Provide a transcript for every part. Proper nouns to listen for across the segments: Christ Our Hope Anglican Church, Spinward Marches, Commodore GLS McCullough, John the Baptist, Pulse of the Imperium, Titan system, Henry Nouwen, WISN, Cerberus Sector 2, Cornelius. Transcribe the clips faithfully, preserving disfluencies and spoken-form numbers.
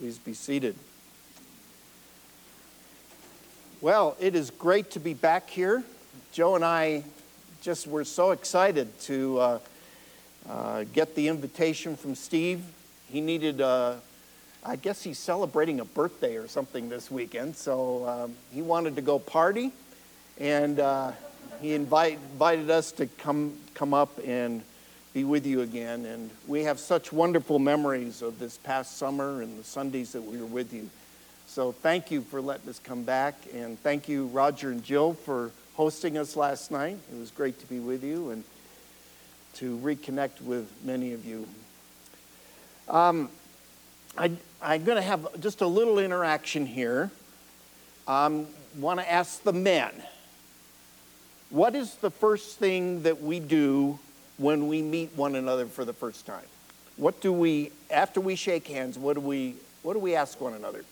Please be seated. Well, it is great to be back here. Joe and I just were so excited to uh, uh, get the invitation from Steve. He needed, uh, I guess he's celebrating a birthday or something this weekend, so um, he wanted to go party, and uh, he invite, invited us to come, come up and be with you again. And we have such wonderful memories of this past summer and the Sundays that we were with you. So thank you for letting us come back, and thank you, Roger and Jill, for hosting us last night. It was great to be with you and to reconnect with many of you. Um, I, I'm going to have just a little interaction here. I um, want to ask the men, what is the first thing that we do when we meet one another for the first time? What do we, after we shake hands, what do we, what do we ask one another?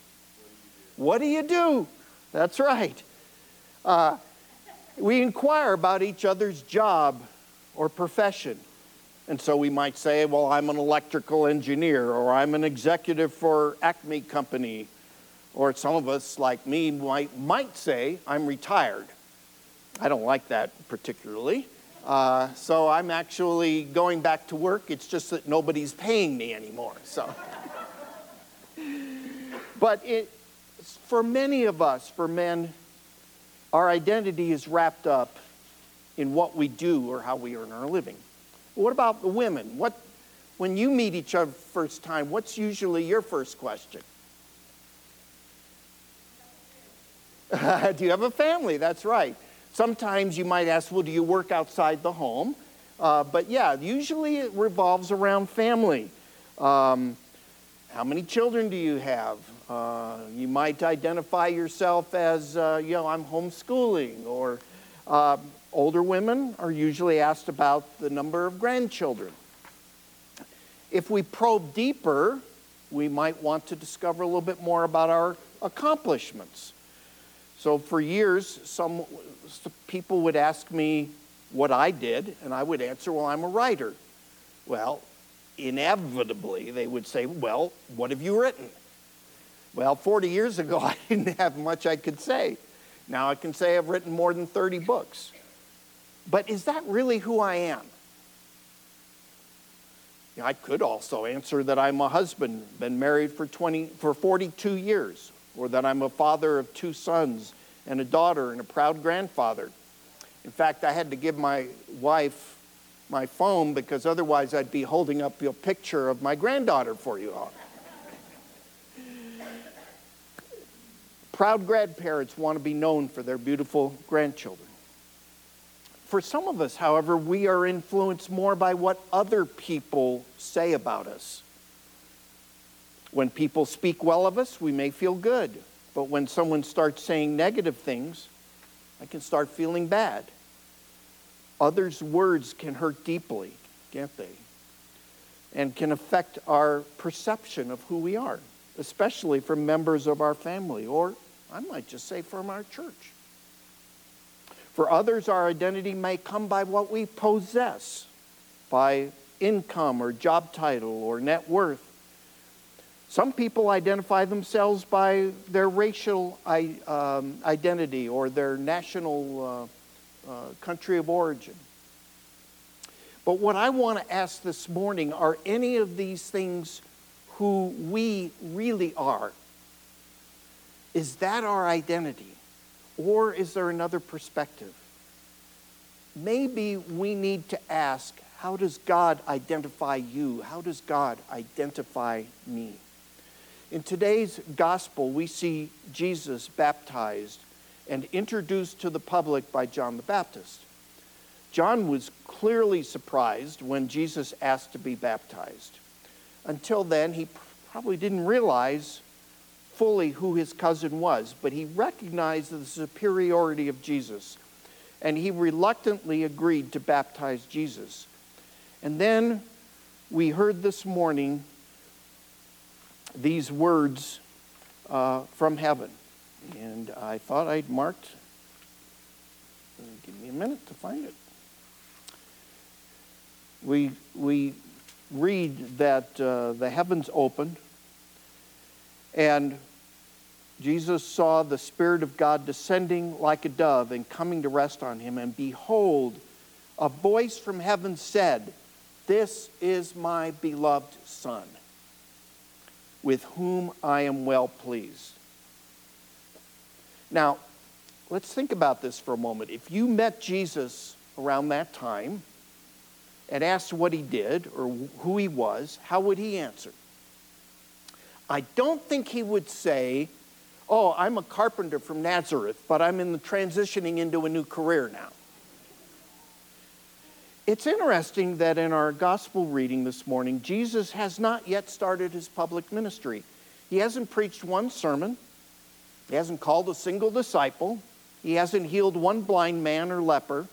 What do you do? That's right. Uh, we inquire about each other's job or profession. And so we might say, well, I'm an electrical engineer, or I'm an executive for Acme Company. Or some of us, like me, might, might say, I'm retired. I don't like that particularly. Uh, so I'm actually going back to work. It's just that nobody's paying me anymore. So, But it... For many of us, for men, our identity is wrapped up in what we do or how we earn our living. What about the women? What, when you meet each other first time, what's usually your first question? Do you have a family? That's right. Sometimes you might ask, well, do you work outside the home? Uh, but yeah, usually it revolves around family. Um, how many children do you have? Uh, you might identify yourself as, uh, you know, I'm homeschooling, or uh, older women are usually asked about the number of grandchildren. If we probe deeper, we might want to discover a little bit more about our accomplishments. So for years, some people would ask me what I did, and I would answer, well, I'm a writer. Well, inevitably, they would say, well, what have you written? Well, forty years ago, I didn't have much I could say. Now I can say I've written more than thirty books. But is that really who I am? You know, I could also answer that I'm a husband, been married for forty-two years, or that I'm a father of two sons and a daughter and a proud grandfather. In fact, I had to give my wife my phone because otherwise I'd be holding up your picture of my granddaughter for you all. Proud grandparents want to be known for their beautiful grandchildren. For some of us, however, we are influenced more by what other people say about us. When people speak well of us, we may feel good. But when someone starts saying negative things, I can start feeling bad. Others' words can hurt deeply, can't they? And can affect our perception of who we are, especially from members of our family, or I might just say from our church. For others, our identity may come by what we possess, by income or job title or net worth. Some people identify themselves by their racial um, identity or their national uh, uh, country of origin. But what I want to ask this morning, are any of these things who we really are? Is that our identity? Or is there another perspective? Maybe we need to ask, how does God identify you? How does God identify me? In today's gospel, we see Jesus baptized and introduced to the public by John the Baptist. John was clearly surprised when Jesus asked to be baptized. Until then, he probably didn't realize fully who his cousin was, but he recognized the superiority of Jesus, and he reluctantly agreed to baptize Jesus. And then we heard this morning these words uh, from heaven, and I thought I'd marked. Give me a minute to find it. We we. read that uh, the heavens opened And Jesus saw the Spirit of God descending like a dove and coming to rest on him. And behold, a voice from heaven said, "This is my beloved Son, with whom I am well pleased." Now, let's think about this for a moment. If you met Jesus around that time and asked what he did or who he was, how would he answer? I don't think he would say, "Oh, I'm a carpenter from Nazareth, but I'm in the transitioning into a new career now." It's interesting that in our gospel reading this morning, Jesus has not yet started his public ministry. He hasn't preached one sermon. He hasn't called a single disciple. He hasn't healed one blind man or leper.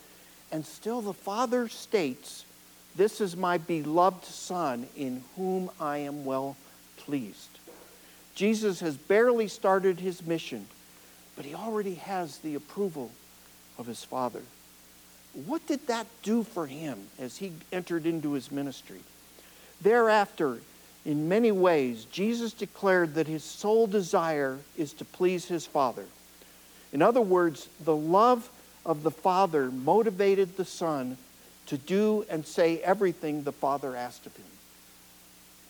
And still the Father states, "This is my beloved Son, in whom I am well pleased." Jesus has barely started his mission, but he already has the approval of his Father. What did that do for him as he entered into his ministry? Thereafter, in many ways, Jesus declared that his sole desire is to please his Father. In other words, the love of the Father motivated the Son to do and say everything the Father asked of him.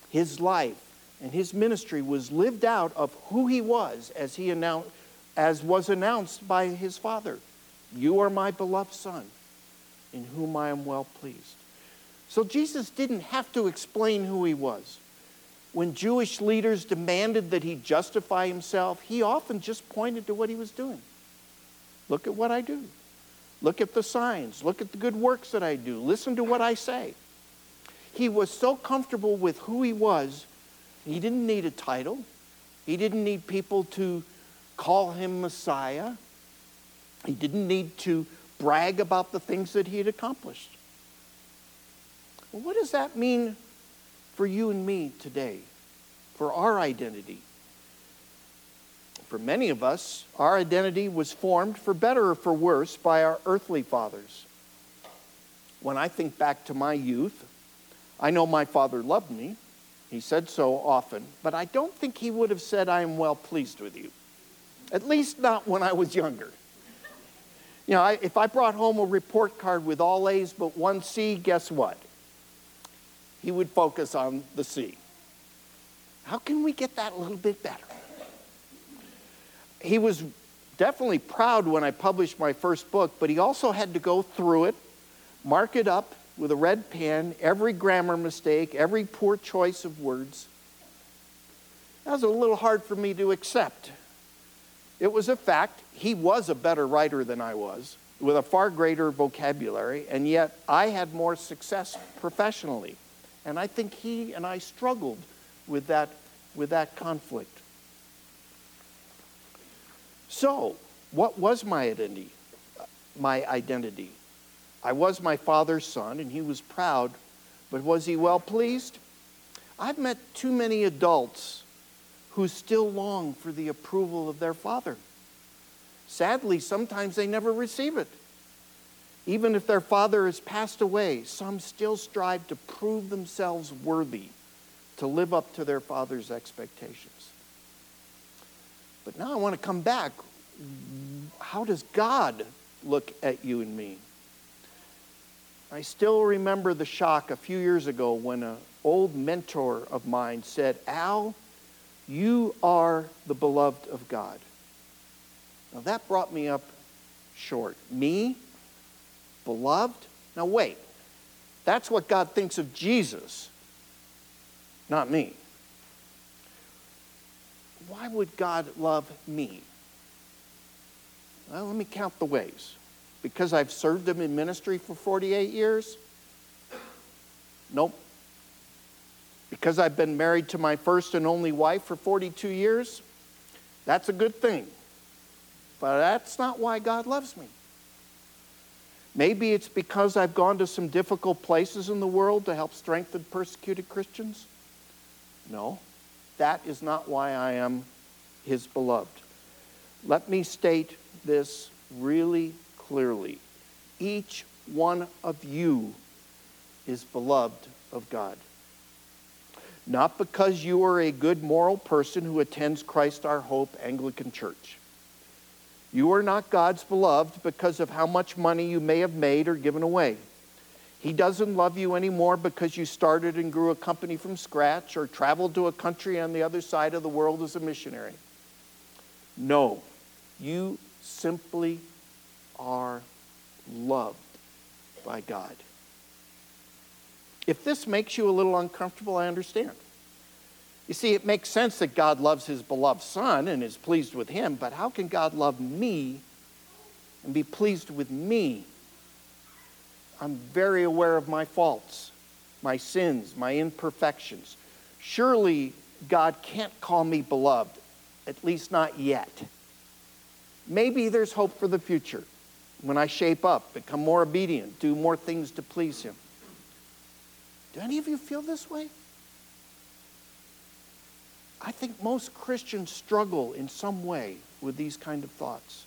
His life and his ministry was lived out of who he was, as he announced, as was announced by his Father. "You are my beloved Son, in whom I am well pleased." So Jesus didn't have to explain who he was. When Jewish leaders demanded that he justify himself, he often just pointed to what he was doing. "Look at what I do. Look at the signs. Look at the good works that I do. Listen to what I say." He was so comfortable with who he was, he didn't need a title. He didn't need people to call him Messiah. He didn't need to brag about the things that he had accomplished. Well, what does that mean for you and me today, for our identity? For many of us, our identity was formed, for better or for worse, by our earthly fathers. When I think back to my youth, I know my father loved me. He said so often, but I don't think he would have said, "I am well pleased with you." At least not when I was younger. You know, I, if I brought home a report card with all A's but one C, guess what? He would focus on the C. How can we get that a little bit better? He was definitely proud when I published my first book, but he also had to go through it, mark it up with a red pen, every grammar mistake, every poor choice of words. That was a little hard for me to accept. It was a fact. He was a better writer than I was, with a far greater vocabulary, and yet I had more success professionally. And I think he and I struggled with that, with that conflict. So, what was my identity? My identity. I was my father's son, and he was proud, but was he well pleased? I've met too many adults who still long for the approval of their father. Sadly, sometimes they never receive it. Even if their father has passed away, some still strive to prove themselves worthy to live up to their father's expectations. But now I want to come back. How does God look at you and me? I still remember the shock a few years ago when an old mentor of mine said, "Al, you are the beloved of God." Now that brought me up short. Me? Beloved? Now wait, that's what God thinks of Jesus, not me. Why would God love me? Well, let me count the ways. Because I've served him in ministry for forty-eight years? Nope. Because I've been married to my first and only wife for forty-two years? That's a good thing. But that's not why God loves me. Maybe it's because I've gone to some difficult places in the world to help strengthen persecuted Christians? No, that is not why I am his beloved. Let me state this really clearly. Each one of you is beloved of God. not because you are a good moral person who attends Christ Our Hope Anglican Church. You are not God's beloved because of how much money you may have made or given away. He doesn't love you anymore because you started and grew a company from scratch or traveled to a country on the other side of the world as a missionary. No, you simply are loved by God. If this makes you a little uncomfortable, I understand. You see, it makes sense that God loves his beloved son and is pleased with him, but how can God love me and be pleased with me? I'm very aware of my faults, my sins, my imperfections. Surely God can't call me beloved, at least not yet. Maybe there's hope for the future when I shape up, become more obedient, do more things to please him. Do any of you feel this way? I think most Christians struggle in some way with these kind of thoughts.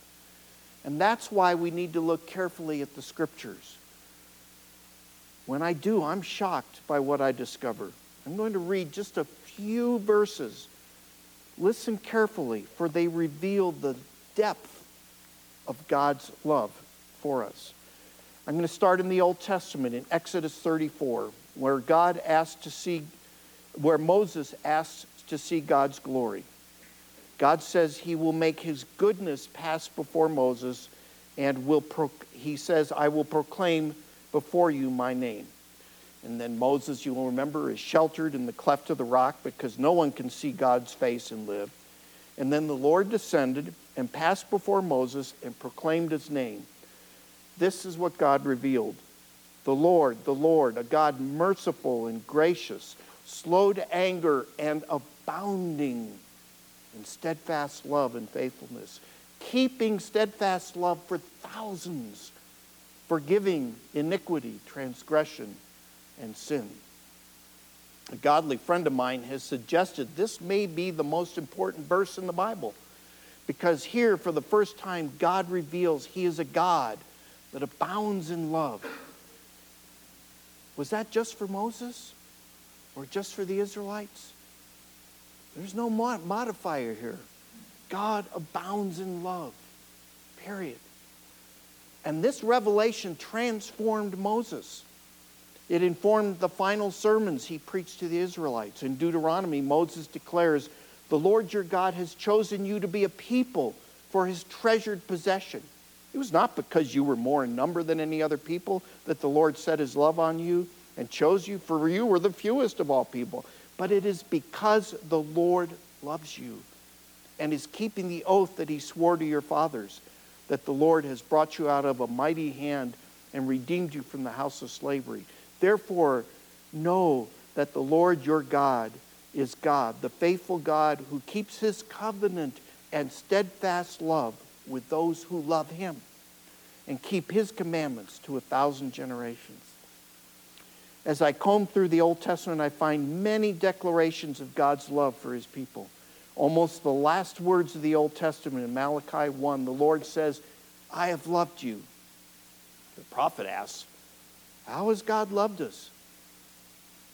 And that's why we need to look carefully at the scriptures. When I do, I'm shocked by what I discover. I'm going to read just a few verses. Listen carefully, for they reveal the depth of God's love for us. I'm going to start in the Old Testament in Exodus thirty-four, where God asked to see, where Moses asked to see God's glory. God says he will make his goodness pass before Moses, and will pro- he says, I will proclaim before you my name. And then Moses, you will remember, is sheltered in the cleft of the rock because no one can see God's face and live. And then the Lord descended and passed before Moses and proclaimed his name. This is what God revealed. The Lord, the Lord, a God merciful and gracious, slow to anger and abounding in steadfast love and faithfulness, keeping steadfast love for thousands, forgiving iniquity, transgression, and sin. A godly friend of mine has suggested this may be the most important verse in the Bible, because here, for the first time, God reveals he is a God that abounds in love. Was that just for Moses or just for the Israelites? There's no mod- modifier here. God abounds in love, period. And this revelation transformed Moses. It informed the final sermons he preached to the Israelites. In Deuteronomy, Moses declares, the Lord your God has chosen you to be a people for his treasured possession. It was not because you were more in number than any other people that the Lord set his love on you and chose you, for you were the fewest of all people. But it is because the Lord loves you and is keeping the oath that he swore to your fathers, that the Lord has brought you out of a mighty hand and redeemed you from the house of slavery. Therefore, know that the Lord your God is God, the faithful God who keeps his covenant and steadfast love with those who love him and keep his commandments to a thousand generations. As I comb through the Old Testament, I find many declarations of God's love for his people. Almost the last words of the Old Testament in Malachi one, the Lord says, I have loved you. The prophet asks, how has God loved us?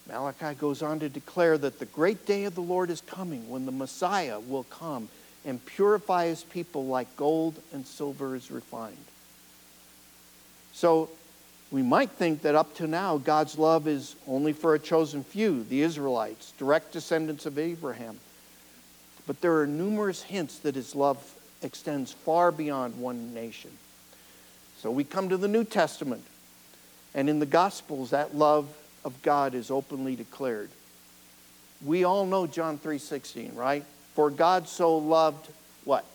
Malachi goes on to declare that the great day of the Lord is coming when the Messiah will come and purify his people like gold and silver is refined. So we might think that up to now God's love is only for a chosen few, the Israelites, direct descendants of Abraham. But there are numerous hints that his love extends far beyond one nation. So we come to the New Testament, and in the Gospels, that love of God is openly declared. We all know John three sixteen, right? For God so loved, what?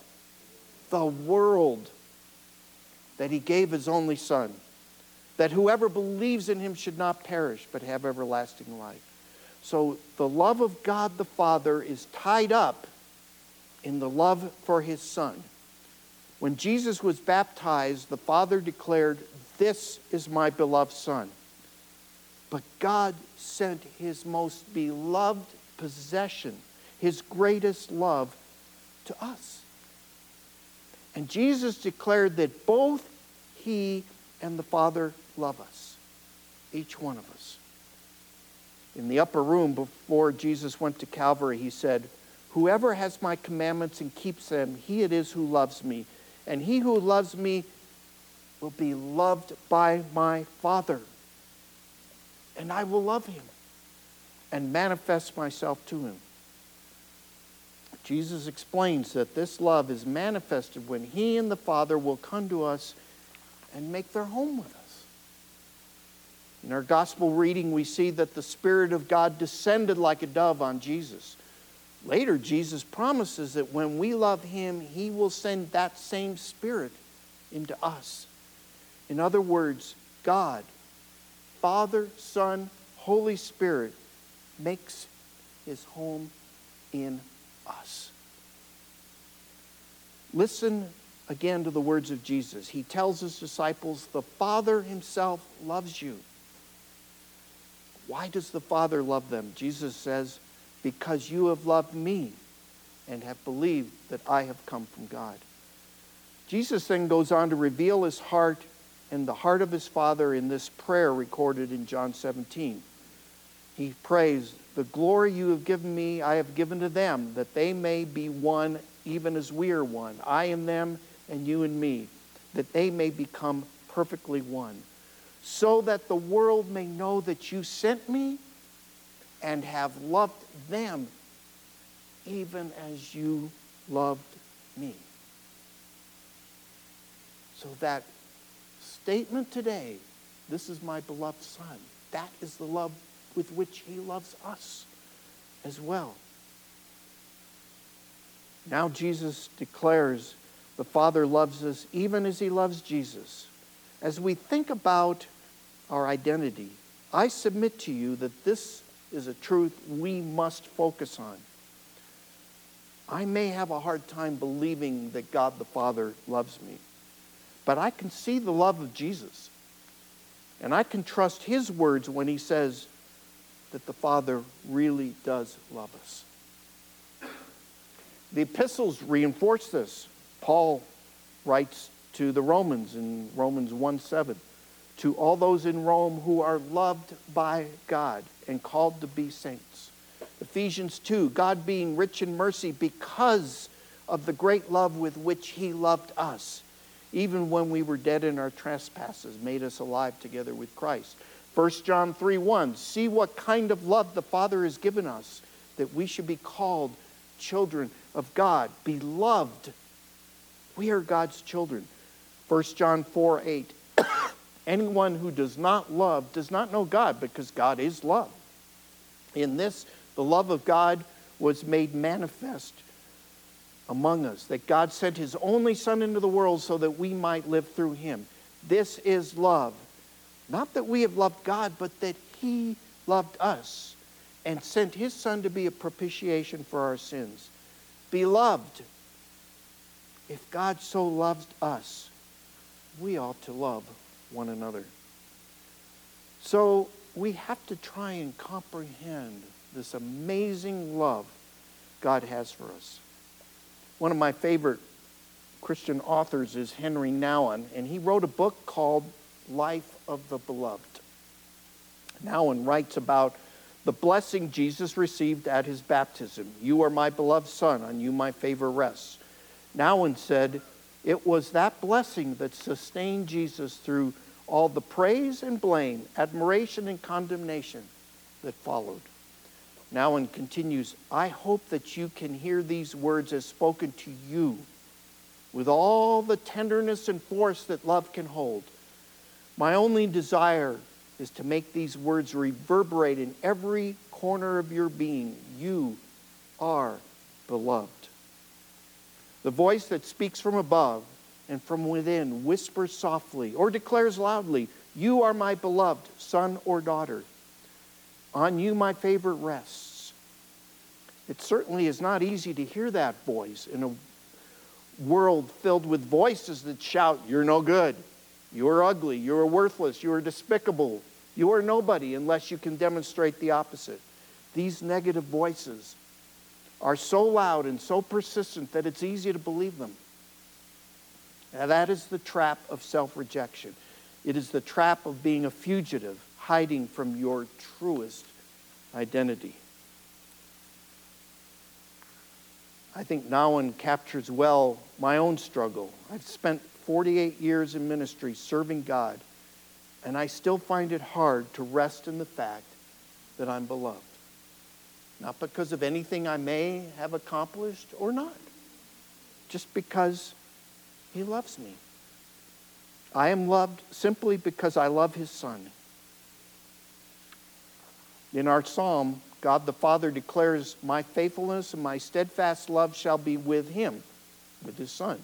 The world, that he gave his only son, that whoever believes in him should not perish, but have everlasting life. So the love of God the Father is tied up in the love for his son. When Jesus was baptized, the Father declared, this is my beloved son. But God sent his most beloved possession, his greatest love, to us. And Jesus declared that both he and the Father love us, each one of us. in the upper room before Jesus went to Calvary, he said, "Whoever has my commandments and keeps them, he it is who loves me. And he who loves me will be loved by my Father. And I will love him and manifest myself to him." Jesus explains that this love is manifested when he and the Father will come to us and make their home with us. In our gospel reading, we see that the Spirit of God descended like a dove on Jesus. Later, Jesus promises that when we love him, he will send that same Spirit into us. In other words, God, Father, Son, Holy Spirit, makes his home in us. Listen again to the words of Jesus. He tells his disciples, the Father himself loves you. Why does the Father love them? Jesus says, because you have loved me and have believed that I have come from God. Jesus then goes on to reveal his heart and the heart of his Father in this prayer recorded in John seventeen. He prays, "The glory you have given me, I have given to them, that they may be one, even as we are one. I in them, and you in me, that they may become perfectly one, so that the world may know that you sent me and have loved them, even as you loved me." So that statement today, "This is my beloved Son," that is the love with which he loves us as well. Now Jesus declares the Father loves us even as he loves Jesus. As we think about our identity, I submit to you that this is a truth we must focus on. I may have a hard time believing that God the Father loves me, but I can see the love of Jesus, and I can trust his words when he says that the Father really does love us. The epistles reinforce this. Paul writes to the Romans in Romans one seven, "To all those in Rome who are loved by God and called to be saints." Ephesians two, "God being rich in mercy because of the great love with which he loved us, even when we were dead in our trespasses, made us alive together with Christ." First John three one, "See what kind of love the Father has given us, that we should be called children of God." Beloved, we are God's children. First John four eight, "Anyone who does not love does not know God, because God is love. In this, the love of God was made manifest among us, that God sent his only Son into the world so that we might live through him. This is love, not that we have loved God, but that he loved us and sent his Son to be a propitiation for our sins." Beloved, if God so loved us, we ought to love one another. So we have to try and comprehend this amazing love God has for us. One of my favorite Christian authors is Henry Nouwen, and he wrote a book called Life of the Beloved. Nouwen writes about the blessing Jesus received at his baptism. "You are my beloved Son, on you my favor rests." Nouwen said, "It was that blessing that sustained Jesus through all the praise and blame, admiration and condemnation that followed." Nouwen continues, "I hope that you can hear these words as spoken to you with all the tenderness and force that love can hold. My only desire is to make these words reverberate in every corner of your being. You are beloved. The voice that speaks from above and from within whispers softly or declares loudly, 'You are my beloved son or daughter. On you my favor rests.' It certainly is not easy to hear that voice in a world filled with voices that shout, 'You're no good. You are ugly. You are worthless. You are despicable. You are nobody,' unless you can demonstrate the opposite. These negative voices are so loud and so persistent that it's easy to believe them. Now, that is the trap of self-rejection. It is the trap of being a fugitive, hiding from your truest identity. I think Nouwen captures well my own struggle. I've spent forty-eight years in ministry serving God, and I still find it hard to rest in the fact that I'm beloved. Not because of anything I may have accomplished or not, just because He loves me. I am loved simply because I love His Son. In our psalm, God the Father declares, "My faithfulness and my steadfast love shall be with Him," with His Son.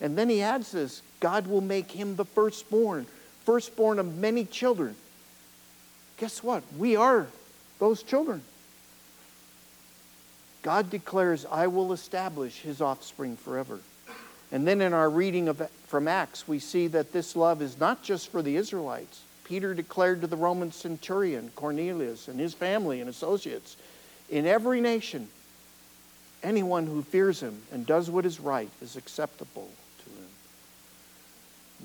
And then He adds this, "God will make Him the firstborn, firstborn of many children." Guess what? We are those children. God declares, "I will establish His offspring forever." And then in our reading of, from Acts, we see that this love is not just for the Israelites. Peter declared to the Roman centurion, Cornelius, and his family and associates, "In every nation, anyone who fears Him and does what is right is acceptable to Him."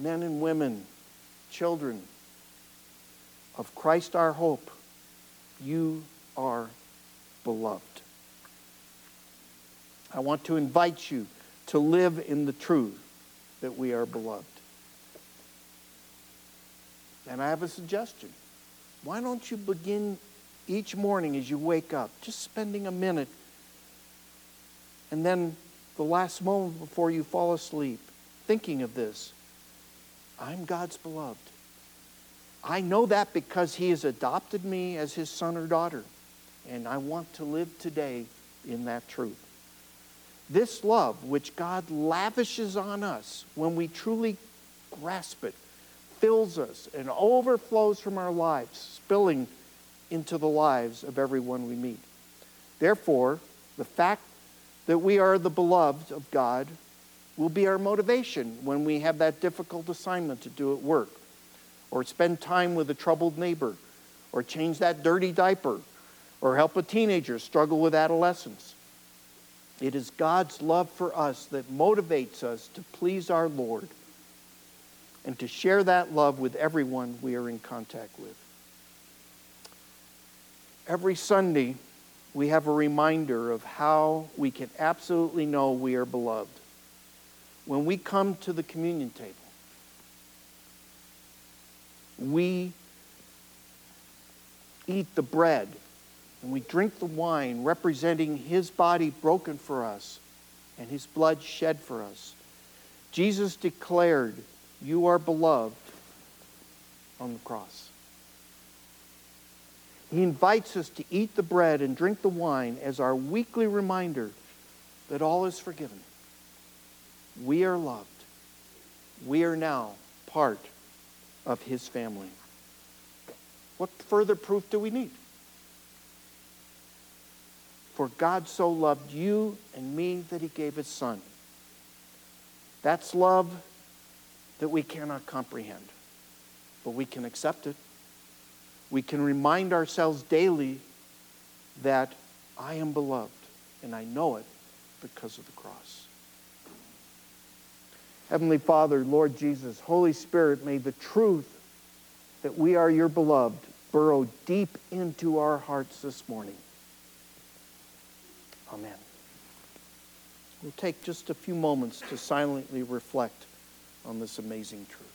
Men and women, children of Christ our hope, you are beloved. I want to invite you to live in the truth that we are beloved. And I have a suggestion. Why don't you begin each morning as you wake up, just spending a minute, and then the last moment before you fall asleep, thinking of this. I'm God's beloved. I know that because He has adopted me as His son or daughter, and I want to live today in that truth. This love which God lavishes on us when we truly grasp it, fills us and overflows from our lives, spilling into the lives of everyone we meet. Therefore, the fact that we are the beloved of God will be our motivation when we have that difficult assignment to do at work, or spend time with a troubled neighbor, or change that dirty diaper, or help a teenager struggle with adolescence. It is God's love for us that motivates us to please our Lord and to share that love with everyone we are in contact with. Every Sunday, we have a reminder of how we can absolutely know we are beloved. When we come to the communion table, we eat the bread and we drink the wine representing His body broken for us and His blood shed for us. Jesus declared, "You are beloved," on the cross. He invites us to eat the bread and drink the wine as our weekly reminder that all is forgiven. We are loved. We are now part of His family. What further proof do we need? For God so loved you and me that He gave His Son. That's love that we cannot comprehend, but we can accept it. We can remind ourselves daily that I am beloved, and I know it because of the cross. Heavenly Father, Lord Jesus, Holy Spirit, may the truth that we are your beloved burrow deep into our hearts this morning. Amen. We'll take just a few moments to silently reflect on this amazing truth.